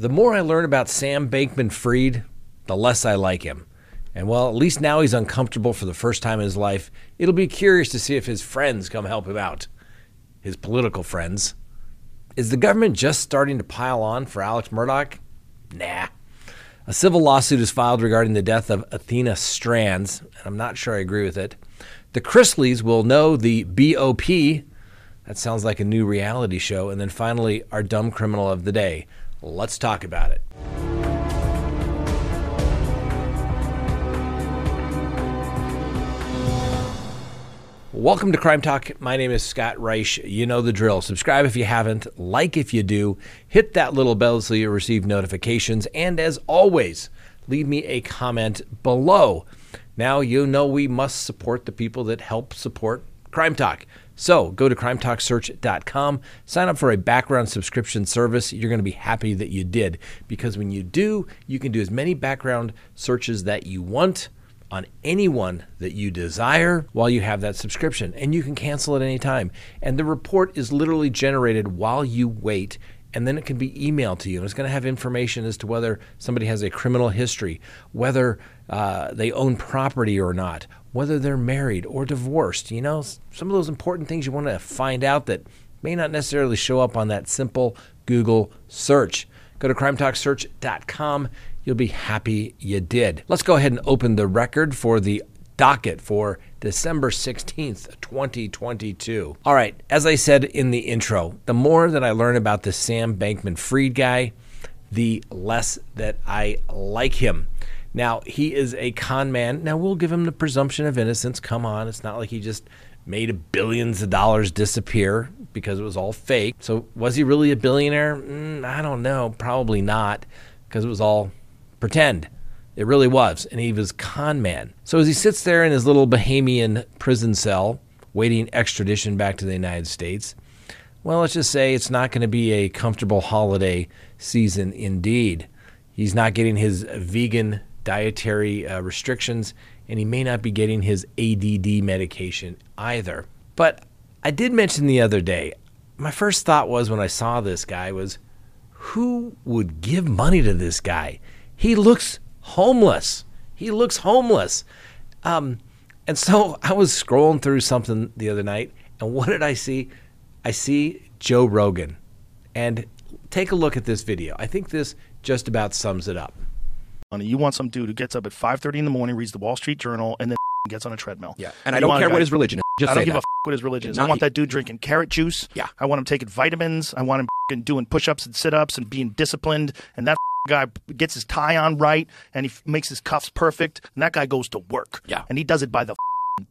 The more I learn about Sam Bankman-Fried, the less I like him. And well, at least now he's uncomfortable for the first time in his life. It'll be curious to see if his friends come help him out. His political friends. Is the government just starting to pile on for Alex Murdaugh? Nah. A civil lawsuit is filed regarding the death of Athena Strand, and I'm not sure I agree with it. The Chrisleys will know the BOP. That sounds like a new reality show. And then finally, our dumb criminal of the day. Let's talk about it. Welcome to Crime Talk. My name is Scott Reich. You know the drill. Subscribe if you haven't. Like if you do. Hit that little bell so you receive notifications. And as always, leave me a comment below. Now, you know we must support the people that help support Crime Talk. So go to crimetalksearch.com, sign up for a background subscription service. You're going to be happy that you did, because when you do, you can do as many background searches that you want on anyone that you desire while you have that subscription, and you can cancel at any time. And the report is literally generated while you wait, and then it can be emailed to you. And it's going to have information as to whether somebody has a criminal history, whether they own property or not, whether they're married or divorced. You know, some of those important things you want to find out that may not necessarily show up on that simple Google search. Go to crimetalksearch.com. You'll be happy you did. Let's go ahead and open the record for the docket for December 16th, 2022. All right, as I said in the intro, the more that I learn about this Sam Bankman-Fried guy, the less that I like him. Now, he is a con man. Now, we'll give him the presumption of innocence. Come on, it's not like he just made billions of dollars disappear because it was all fake. So was he really a billionaire? I don't know, probably not, because it was all pretend. It really was, and he was con man. So as he sits there in his little Bahamian prison cell, waiting extradition back to the United States, well, let's just say it's not going to be a comfortable holiday season indeed. He's not getting his vegan dietary restrictions, and he may not be getting his ADD medication either. But I did mention the other day, my first thought was when I saw this guy was, who would give money to this guy? He looks homeless. He looks homeless. And so I was scrolling through something the other night, and what did I see? I see Joe Rogan. And take a look at this video. I think this just about sums it up. You want some dude who gets up at 5:30 in the morning, reads the Wall Street Journal, and then gets on a treadmill. Yeah, and I don't care what his religion is. Just I don't give a what his religion is. I want that dude drinking carrot juice. Yeah. I want him taking vitamins. I want him doing push-ups and sit-ups and being disciplined. And that guy gets his tie on right, and he makes his cuffs perfect, and that guy goes to work. Yeah. And he does it by the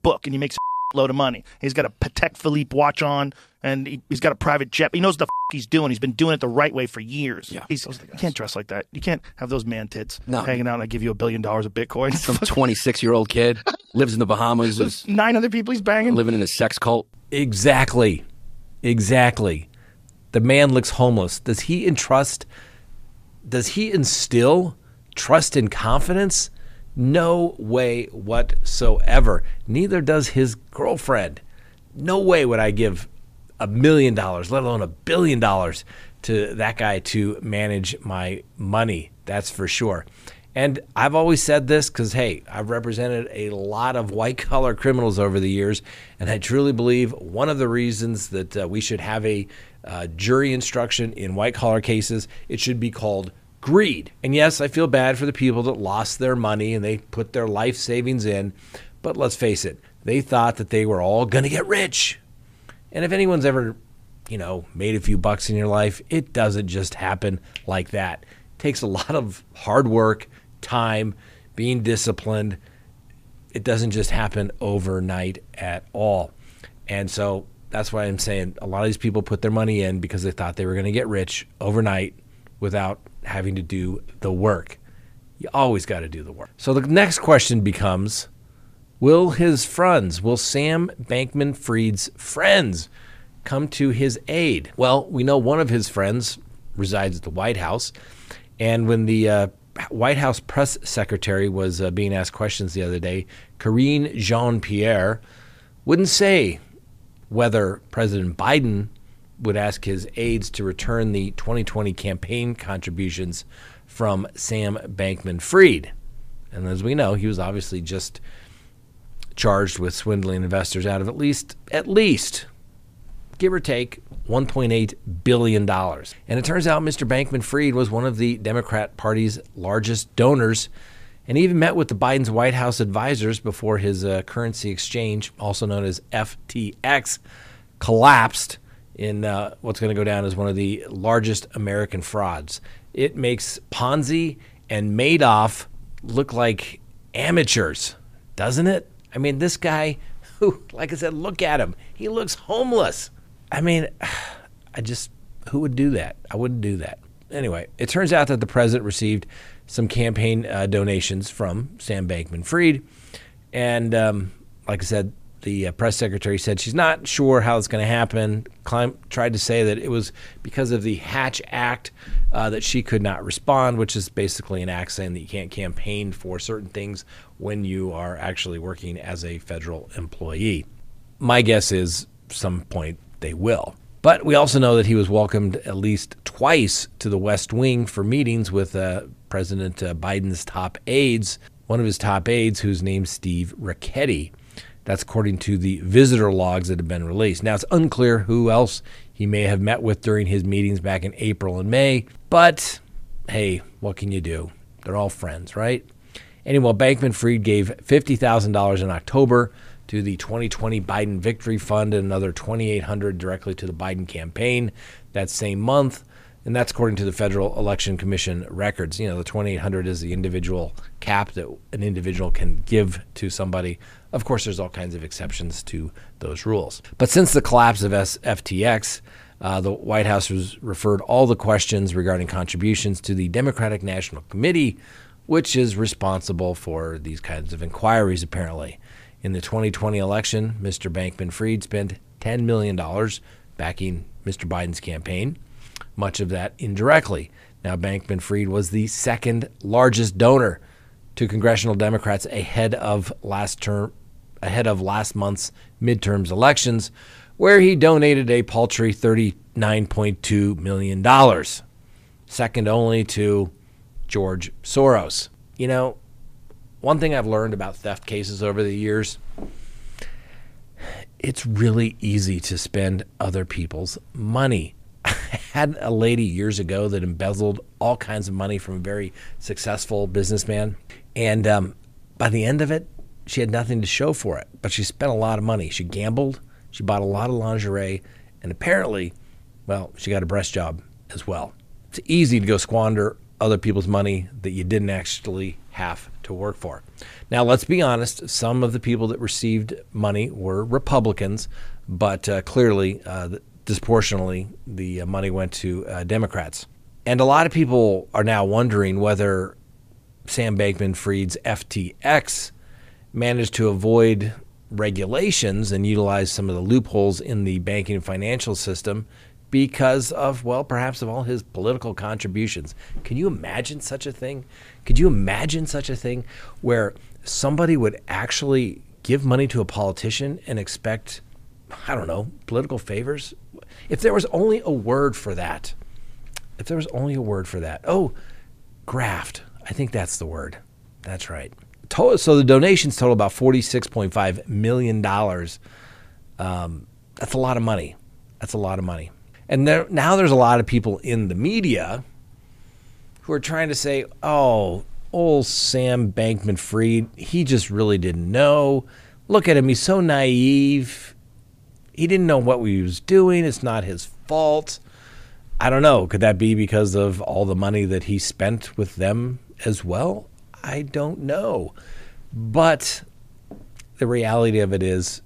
book, and he makes a load of money. He's got a Patek Philippe watch on, and he's got a private jet. He knows the he's doing. He's been doing it the right way for years. Yeah. You can't dress like that. You can't have those man tits hanging out and I give you $1 billion of Bitcoin. Some 26-year-old kid lives in the Bahamas. There's 9 other people he's banging. Living in a sex cult. Exactly. Exactly. The man looks homeless. Does he instill trust and confidence? No way whatsoever. Neither does his girlfriend. No way would I give $1 million, let alone $1 billion, to that guy to manage my money. That's for sure. And I've always said this because, hey, I've represented a lot of white-collar criminals over the years, and I truly believe one of the reasons that we should have a jury instruction in white-collar cases, it should be called greed. And yes, I feel bad for the people that lost their money and they put their life savings in, but let's face it, they thought that they were all going to get rich. And if anyone's ever, you know, made a few bucks in your life, it doesn't just happen like that. It takes a lot of hard work, time, being disciplined. It doesn't just happen overnight at all. And so that's why I'm saying a lot of these people put their money in because they thought they were going to get rich overnight without having to do the work. You always got to do the work. So the next question becomes, will his friends, will Sam Bankman-Fried's friends come to his aid? Well, we know one of his friends resides at the White House. And when the White House press secretary was being asked questions the other day, Karine Jean-Pierre wouldn't say whether President Biden would ask his aides to return the 2020 campaign contributions from Sam Bankman-Fried. And as we know, he was obviously just charged with swindling investors out of at least, give or take, $1.8 billion. And it turns out Mr. Bankman-Fried was one of the Democrat Party's largest donors and even met with the Biden's White House advisors before his currency exchange, also known as FTX, collapsed in what's going to go down as one of the largest American frauds. It makes Ponzi and Madoff look like amateurs, doesn't it? I mean, this guy who, like I said, look at him. He looks homeless. I mean, who would do that? I wouldn't do that. Anyway, it turns out that the president received some campaign donations from Sam Bankman-Fried. And like I said, the press secretary said she's not sure how it's going to happen. Klein tried to say that it was because of the Hatch Act that she could not respond, which is basically an act saying that you can't campaign for certain things when you are actually working as a federal employee. My guess is some point they will. But we also know that he was welcomed at least twice to the West Wing for meetings with President Biden's top aides, one of his top aides who's named Steve Ricchetti. That's according to the visitor logs that have been released. Now, it's unclear who else he may have met with during his meetings back in April and May, but hey, what can you do? They're all friends, right? Anyway, Bankman-Fried gave $50,000 in October to the 2020 Biden Victory Fund and another $2,800 directly to the Biden campaign that same month. And that's according to the Federal Election Commission records. You know, the $2,800 is the individual cap that an individual can give to somebody. Of course, there's all kinds of exceptions to those rules. But since the collapse of FTX, the White House has referred all the questions regarding contributions to the Democratic National Committee, which is responsible for these kinds of inquiries, apparently. In the 2020 election, Mr. Bankman-Fried spent $10 million backing Mr. Biden's campaign, much of that indirectly. Now, Bankman-Fried was the second largest donor to congressional Democrats ahead of last month's midterms elections, where he donated a paltry $39.2 million, second only to George Soros. You know, one thing I've learned about theft cases over the years, it's really easy to spend other people's money. I had a lady years ago that embezzled all kinds of money from a very successful businessman. And by the end of it, she had nothing to show for it, but she spent a lot of money. She gambled, she bought a lot of lingerie, and apparently, well, she got a breast job as well. It's easy to go squander other people's money that you didn't actually have to work for. Now, let's be honest, some of the people that received money were Republicans, but clearly, disproportionately, the money went to Democrats. And a lot of people are now wondering whether Sam Bankman-Fried's FTX managed to avoid regulations and utilize some of the loopholes in the banking and financial system because of, well, perhaps of all his political contributions. Can you imagine such a thing? Could you imagine such a thing where somebody would actually give money to a politician and expect, I don't know, political favors? If there was only a word for that. Oh, graft. I think that's the word. That's right. So the donations total about $46.5 million. That's a lot of money. And now there's a lot of people in the media who are trying to say, oh, old Sam Bankman-Fried, he just really didn't know. Look at him. He's so naive. He didn't know what he was doing. It's not his fault. I don't know. Could that be because of all the money that he spent with them as well? I don't know. But the reality of it is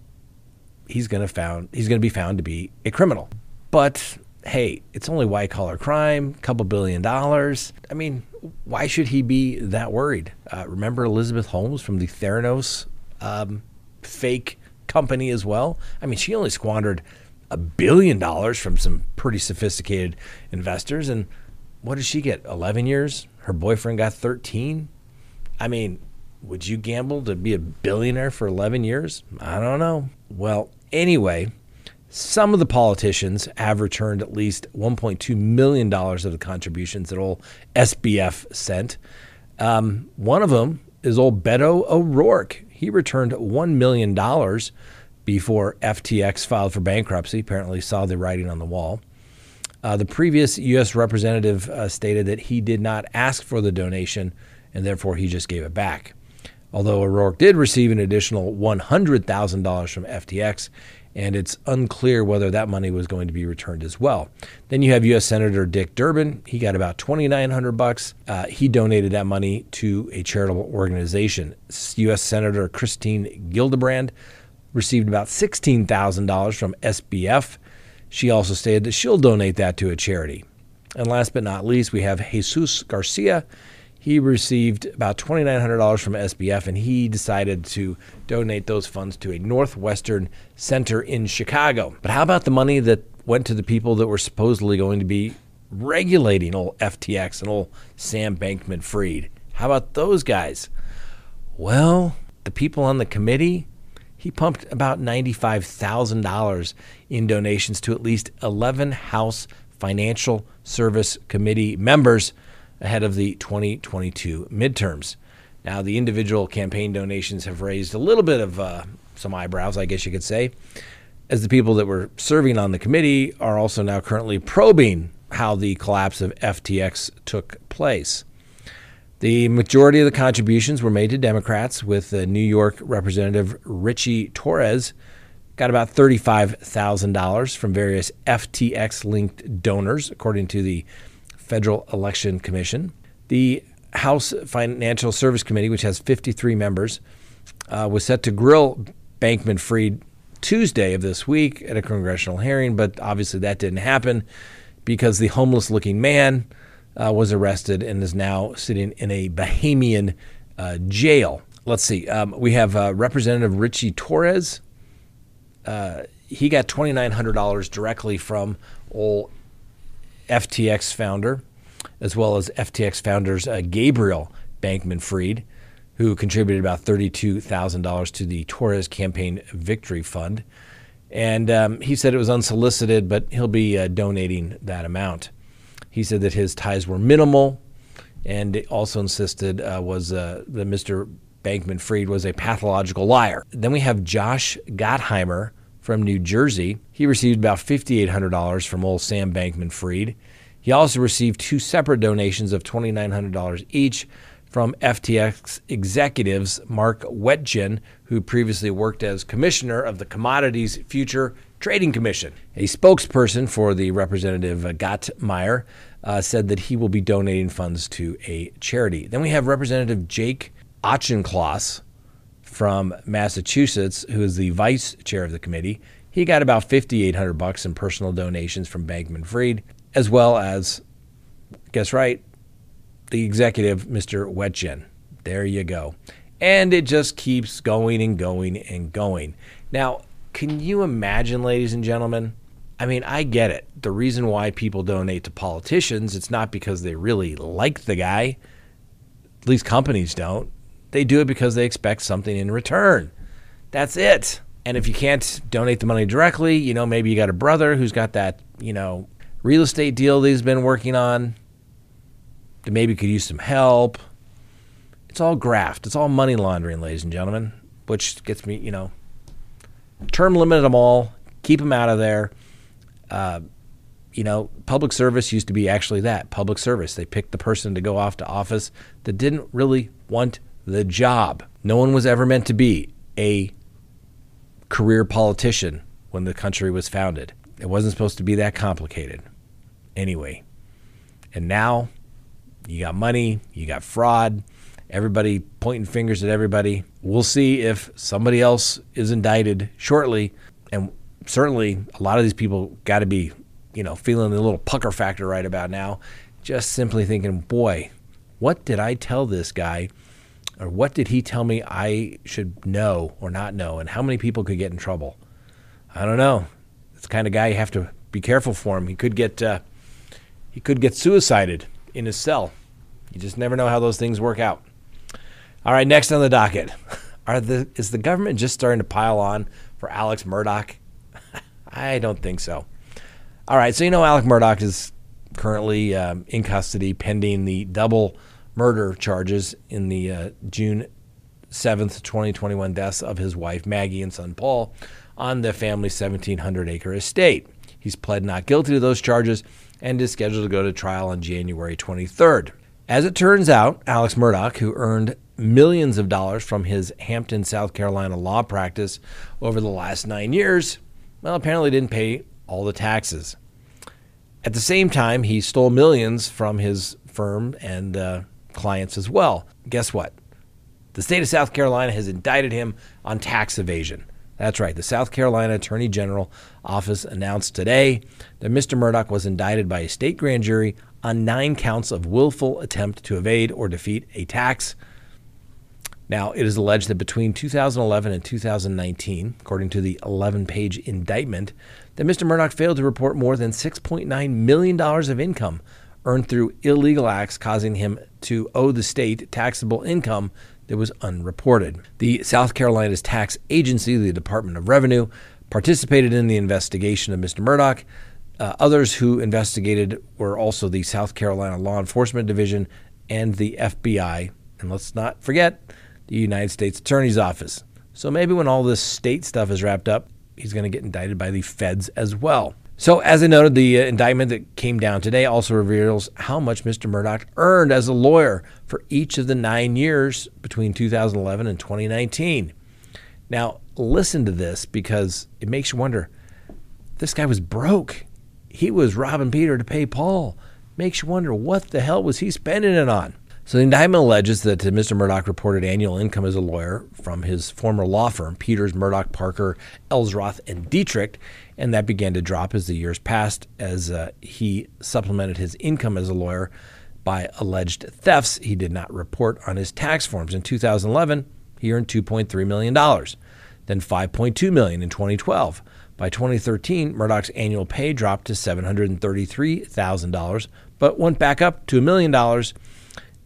he's going to be found to be a criminal. But hey, it's only white collar crime, couple $2 billion. I mean, why should he be that worried? Remember Elizabeth Holmes from the Theranos fake company as well? I mean, she only squandered $1 billion from some pretty sophisticated investors. And what did she get? 11 years? Her boyfriend got 13. I mean, would you gamble to be a billionaire for 11 years? I don't know. Well, anyway, Some of the politicians have returned at least $1.2 million of the contributions that old SBF sent. One of them is old Beto O'Rourke. He returned $1 million before FTX filed for bankruptcy, apparently saw the writing on the wall. The previous U.S. representative stated that he did not ask for the donation, and therefore he just gave it back. Although O'Rourke did receive an additional $100,000 from FTX, and it's unclear whether that money was going to be returned as well. Then you have U.S. Senator Dick Durbin. He got about $2,900. He donated that money to a charitable organization. U.S. Senator Christine Gillibrand received about $16,000 from SBF. She also stated that she'll donate that to a charity. And last but not least, we have Jesus Garcia. He received about $2,900 from SBF, and he decided to donate those funds to a Northwestern center in Chicago. But how about the money that went to the people that were supposedly going to be regulating old FTX and old Sam Bankman-Fried? How about those guys? Well, the people on the committee, he pumped about $95,000 in donations to at least 11 House Financial Services Committee members ahead of the 2022 midterms. Now, the individual campaign donations have raised a little bit of some eyebrows, I guess you could say, as the people that were serving on the committee are also now currently probing how the collapse of FTX took place. The majority of the contributions were made to Democrats, with the New York Representative Richie Torres got about $35,000 from various FTX-linked donors, according to the Federal Election Commission. The House Financial Services Committee, which has 53 members, was set to grill Bankman-Fried Tuesday of this week at a congressional hearing, but obviously that didn't happen because the homeless-looking man was arrested and is now sitting in a Bahamian jail. Let's see. We have Representative Richie Torres. He got $2,900 directly from old FTX founder, as well as FTX founders Gabriel Bankman-Fried, who contributed about $32,000 to the Torres Campaign Victory Fund. And he said it was unsolicited, but he'll be donating that amount. He said that his ties were minimal, and also insisted that Mr. Bankman-Fried was a pathological liar. Then we have Josh Gottheimer from New Jersey. He received about $5,800 from old Sam Bankman-Fried. He also received two separate donations of $2,900 each from FTX executives Mark Wetjen, who previously worked as commissioner of the Commodities Future Trading Commission. A spokesperson for the Representative Gottheimer said that he will be donating funds to a charity. Then we have Representative Jake Auchincloss from Massachusetts, who is the vice chair of the committee. He got about $5,800 in personal donations from Bankman-Fried, as well as, guess right, the executive, Mr. Wetjen. There you go. And it just keeps going and going and going. Now, can you imagine, ladies and gentlemen? I mean, I get it. The reason why people donate to politicians, it's not because they really like the guy. At least companies don't. They do it because they expect something in return. That's it. And if you can't donate the money directly, you know, maybe you got a brother who's got that, you know, real estate deal that he's been working on that maybe could use some help. It's all graft. It's all money laundering, ladies and gentlemen, which gets me, you know, term limit them all. Keep them out of there. You know, public service used to be actually that, public service. They picked the person to go off to office that didn't really want the job. No one was ever meant to be a career politician when the country was founded. It wasn't supposed to be that complicated. Anyway, and now you got money, you got fraud, everybody pointing fingers at everybody. We'll see if somebody else is indicted shortly. And certainly a lot of these people got to be, you know, feeling the little pucker factor right about now, just simply thinking, boy, what did I tell this guy? Or what did he tell me I should know or not know? And how many people could get in trouble? I don't know. It's the kind of guy you have to be careful for him. He could get suicided in his cell. You just never know how those things work out. All right, next on the docket. Is the government just starting to pile on for Alex Murdaugh? I don't think so. All right, so you know Alex Murdaugh is currently in custody pending the double murder charges in the June 7th, 2021 deaths of his wife Maggie and son Paul on the family's 1,700-acre estate. He's pled not guilty to those charges and is scheduled to go to trial on January 23rd. As it turns out, Alex Murdaugh, who earned millions of dollars from his Hampton, South Carolina law practice over the last 9 years, well, apparently didn't pay all the taxes. At the same time, he stole millions from his firm and clients as well. Guess what? The state of South Carolina has indicted him on tax evasion. That's right. The South Carolina Attorney General office announced today that Mr. Murdaugh was indicted by a state grand jury on 9 counts of willful attempt to evade or defeat a tax. Now, it is alleged that between 2011 and 2019, according to the 11-page indictment, that Mr. Murdaugh failed to report more than $6.9 million of income earned through illegal acts, causing him to owe the state taxable income that was unreported. The South Carolina's tax agency, the Department of Revenue, participated in the investigation of Mr. Murdaugh. Others who investigated were also the South Carolina Law Enforcement Division and the FBI. And let's not forget the United States Attorney's Office. So maybe when all this state stuff is wrapped up, he's going to get indicted by the feds as well. So as I noted, the indictment that came down today also reveals how much Mr. Murdaugh earned as a lawyer for each of the 9 years between 2011 and 2019. Now, listen to this because it makes you wonder. This guy was broke. He was robbing Peter to pay Paul. Makes you wonder, what the hell was he spending it on? So the indictment alleges that Mr. Murdaugh reported annual income as a lawyer from his former law firm, Peters, Murdaugh, Parker, Elsroth, and Dietrich, and that began to drop as the years passed as he supplemented his income as a lawyer by alleged thefts he did not report on his tax forms. In 2011, he earned $2.3 million, then $5.2 million in 2012. By 2013, Murdaugh's annual pay dropped to $733,000, but went back up to $1 million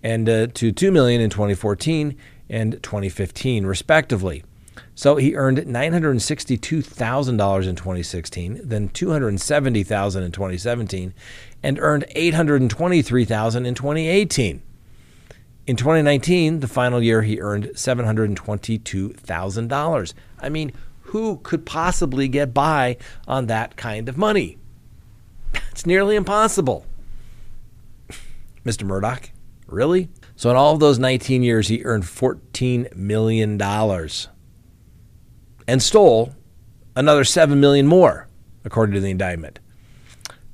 and to $2 million in 2014 and 2015, respectively. So he earned $962,000 in 2016, then $270,000 in 2017, and earned $823,000 in 2018. In 2019, the final year, he earned $722,000. I mean, who could possibly get by on that kind of money? It's nearly impossible. Mr. Murdaugh. Really? So in all of those 19 years, he earned $14 million and stole another $7 million more, according to the indictment.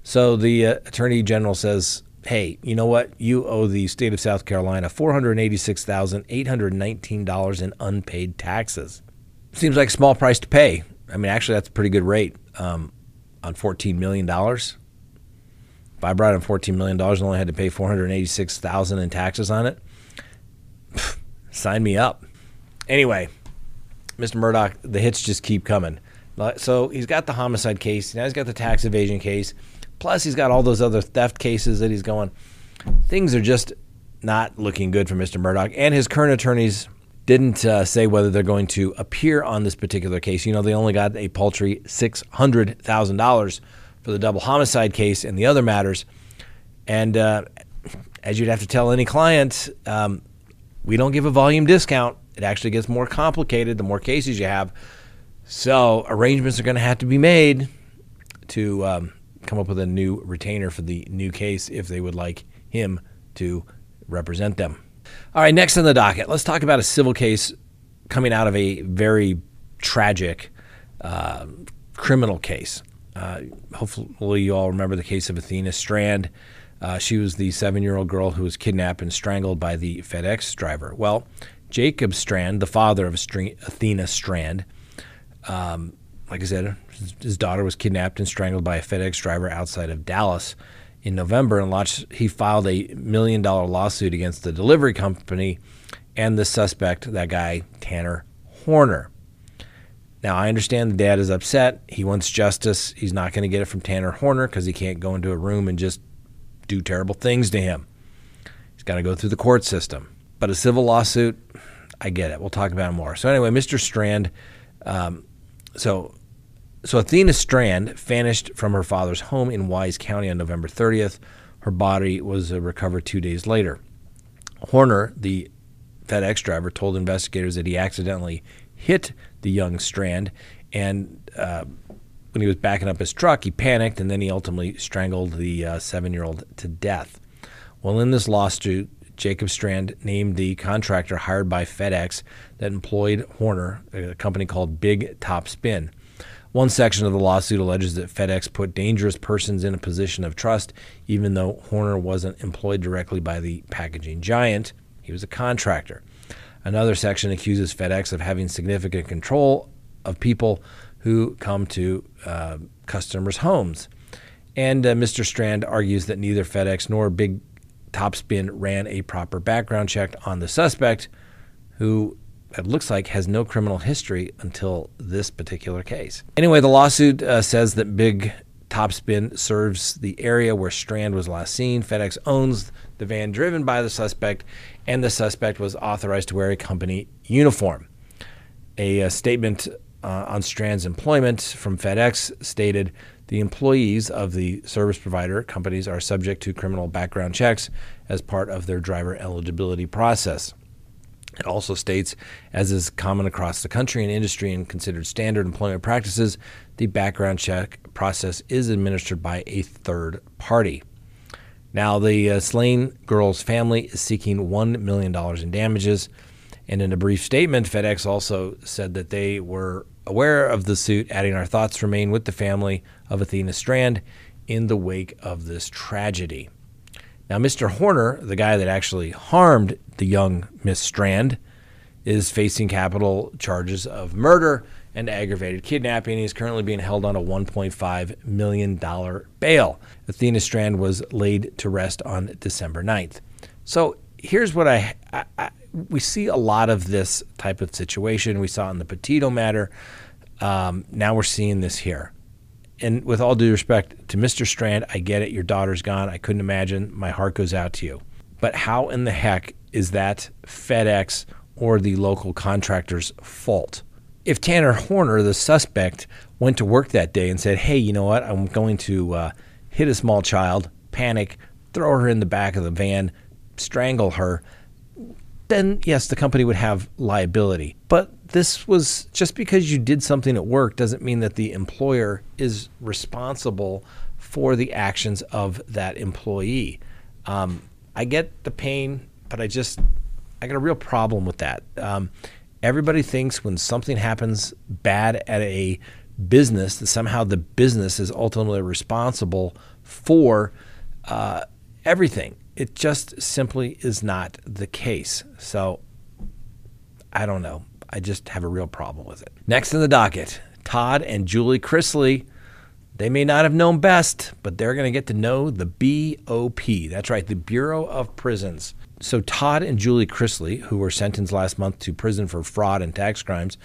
So the Attorney General says, hey, you know what? You owe the state of South Carolina $486,819 in unpaid taxes. Seems like a small price to pay. I mean, actually, that's a pretty good rate on $14 million. If I brought in $14 million and only had to pay $486,000 in taxes on it, sign me up. Anyway, Mr. Murdaugh, the hits just keep coming. So he's got the homicide case. Now he's got the tax evasion case. Plus he's got all those other theft cases that he's going. Things are just not looking good for Mr. Murdaugh. And his current attorneys didn't say whether they're going to appear on this particular case. You know, they only got a paltry $600,000 for the double homicide case and the other matters. And as you'd have to tell any client, we don't give a volume discount. It actually gets more complicated the more cases you have. So arrangements are going to have to be made to come up with a new retainer for the new case if they would like him to represent them. All right, next on the docket, let's talk about a civil case coming out of a very tragic criminal case. Hopefully you all remember the case of Athena Strand. She was the 7-year-old girl who was kidnapped and strangled by the FedEx driver. Well, Jacob Strand, the father of Athena Strand, like I said, his daughter was kidnapped and strangled by a FedEx driver outside of Dallas in November, and he filed a $1 million lawsuit against the delivery company and the suspect, that guy, Tanner Horner. Now, I understand the dad is upset. He wants justice. He's not going to get it from Tanner Horner because he can't go into a room and just do terrible things to him. He's got to go through the court system. But a civil lawsuit, I get it. We'll talk about it more. So anyway, Mr. Strand, so So Athena Strand vanished from her father's home in Wise County on November 30th. Her body was recovered 2 days later. Horner, the FedEx driver, told investigators that he accidentally hit the young Strand, and when he was backing up his truck, he panicked, and then he ultimately strangled the seven-year-old to death. Well, in this lawsuit, Jacob Strand named the contractor hired by FedEx that employed Horner, a company called Big Topspin. One section of the lawsuit alleges that FedEx put dangerous persons in a position of trust, even though Horner wasn't employed directly by the packaging giant. He was a contractor. Another section accuses FedEx of having significant control of people who come to customers' homes. And Mr. Strand argues that neither FedEx nor Big Topspin ran a proper background check on the suspect, who it looks like has no criminal history until this particular case. Anyway, the lawsuit says that Big Topspin serves the area where Strand was last seen. FedEx owns the van driven by the suspect, and the suspect was authorized to wear a company uniform. A statement on Strand's employment from FedEx stated, "The employees of the service provider companies are subject to criminal background checks as part of their driver eligibility process." It also states, as is common across the country and industry and considered standard employment practices, the background check process is administered by a third party. Now, the slain girl's family is seeking $1 million in damages. And in a brief statement, FedEx also said that they were aware of the suit, adding, "Our thoughts remain with the family of Athena Strand in the wake of this tragedy." Now, Mr. Horner, the guy that actually harmed the young Miss Strand, is facing capital charges of murder and aggravated kidnapping. He's currently being held on a $1.5 million bail. Athena Strand was laid to rest on December 9th. So here's what we see a lot of this type of situation. We saw it in the Petito matter. Now we're seeing this here. And with all due respect to Mr. Strand, I get it. Your daughter's gone. I couldn't imagine. My heart goes out to you. But how in the heck is that FedEx or the local contractor's fault? If Tanner Horner, the suspect, went to work that day and said, "Hey, you know what? I'm going to hit a small child, panic, throw her in the back of the van, strangle her," then yes, the company would have liability. But this was just because you did something at work doesn't mean that the employer is responsible for the actions of that employee. I get the pain, but I got a real problem with that. Everybody thinks when something happens bad at a business that somehow the business is ultimately responsible for everything. It just simply is not the case. So I don't know. I just have a real problem with it. Next in the docket, Todd and Julie Chrisley. They may not have known best, but they're going to get to know the BOP. That's right, the Bureau of Prisons. So Todd and Julie Chrisley, who were sentenced last month to prison for fraud and tax crimes,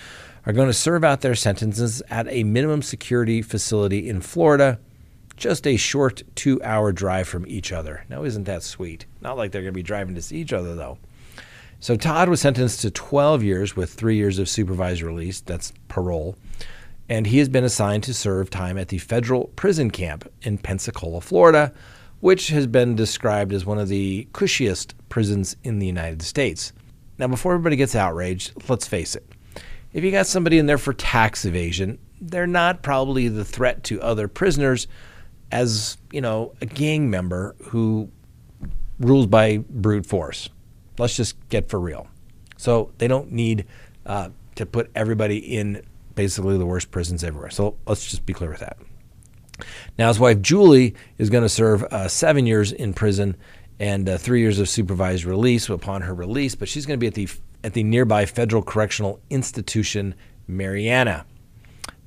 are going to serve out their sentences at a minimum security facility in Florida, just a short 2-hour drive from each other. Now, isn't that sweet? Not like they're going to be driving to see each other, though. So Todd was sentenced to 12 years with 3 years of supervised release, that's parole, and he has been assigned to serve time at the federal prison camp in Pensacola, Florida, which has been described as one of the cushiest prisons in the United States. Now, before everybody gets outraged, let's face it. If you got somebody in there for tax evasion, they're not probably the threat to other prisoners as, you know, a gang member who rules by brute force. Let's just get for real. So they don't need to put everybody in basically the worst prisons everywhere. So let's just be clear with that. Now, his wife, Julie, is going to serve 7 years in prison and 3 years of supervised release upon her release, but she's going to be at the nearby Federal Correctional Institution, Mariana.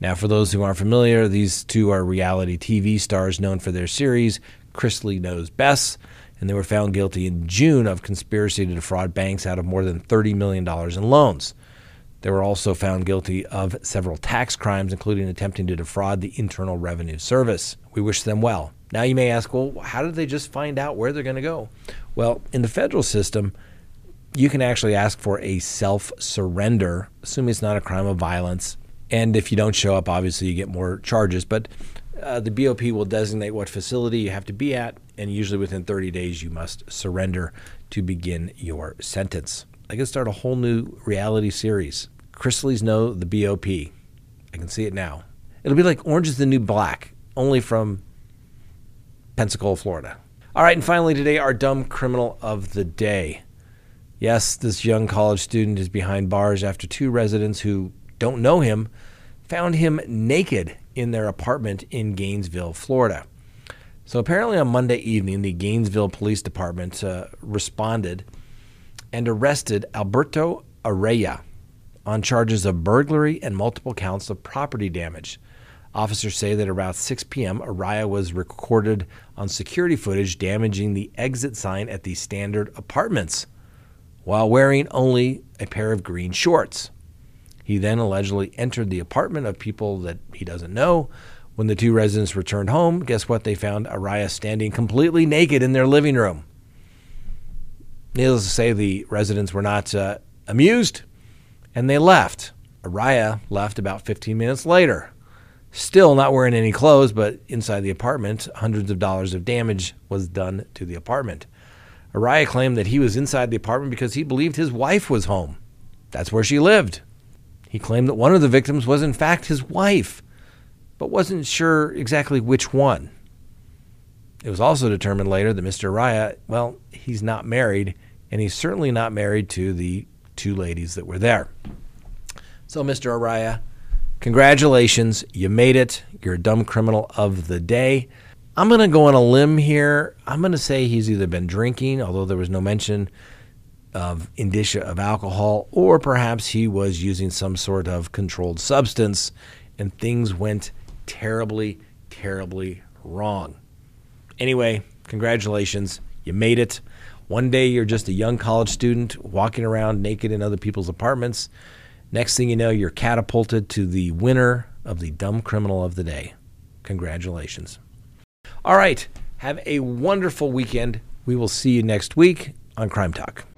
Now, for those who aren't familiar, these two are reality TV stars known for their series, Chrisley Knows Best, and they were found guilty in June of conspiracy to defraud banks out of more than $30 million in loans. They were also found guilty of several tax crimes, including attempting to defraud the Internal Revenue Service. We wish them well. Now you may ask, well, how did they just find out where they're going to go? Well, in the federal system, you can actually ask for a self-surrender, assuming it's not a crime of violence, And if you don't show up, obviously you get more charges. But the BOP will designate what facility you have to be at, and usually within 30 days you must surrender to begin your sentence. I can start a whole new reality series. Chrisley's Know the BOP. I can see it now. It'll be like Orange is the New Black, only from Pensacola, Florida. All right, and finally today, our dumb criminal of the day. Yes, this young college student is behind bars after two residents who don't know him found him naked in their apartment in Gainesville, Florida. So apparently on Monday evening, the Gainesville Police Department responded and arrested Alberto Araya on charges of burglary and multiple counts of property damage. Officers say that around 6 p.m., Araya was recorded on security footage damaging the exit sign at the Standard Apartments while wearing only a pair of green shorts. He then allegedly entered the apartment of people that he doesn't know. When the two residents returned home, guess what? They found Araya standing completely naked in their living room. Needless to say, the residents were not amused, and they left. Araya left about 15 minutes later, still not wearing any clothes, but inside the apartment, hundreds of dollars of damage was done to the apartment. Araya claimed that he was inside the apartment because he believed his wife was home. That's where she lived. He claimed that one of the victims was in fact his wife, but wasn't sure exactly which one. It was also determined later that Mr. Araya, well, he's not married, and he's certainly not married to the two ladies that were there. So Mr. Araya, congratulations, you made it. You're a dumb criminal of the day. I'm going to go on a limb here. I'm going to say he's either been drinking, although there was no mention of indicia of alcohol, or perhaps he was using some sort of controlled substance and things went terribly, terribly wrong. Anyway, congratulations, you made it. One day you're just a young college student walking around naked in other people's apartments. Next thing you know, you're catapulted to the winner of the dumb criminal of the day. Congratulations. All right, have a wonderful weekend. We will see you next week on Crime Talk.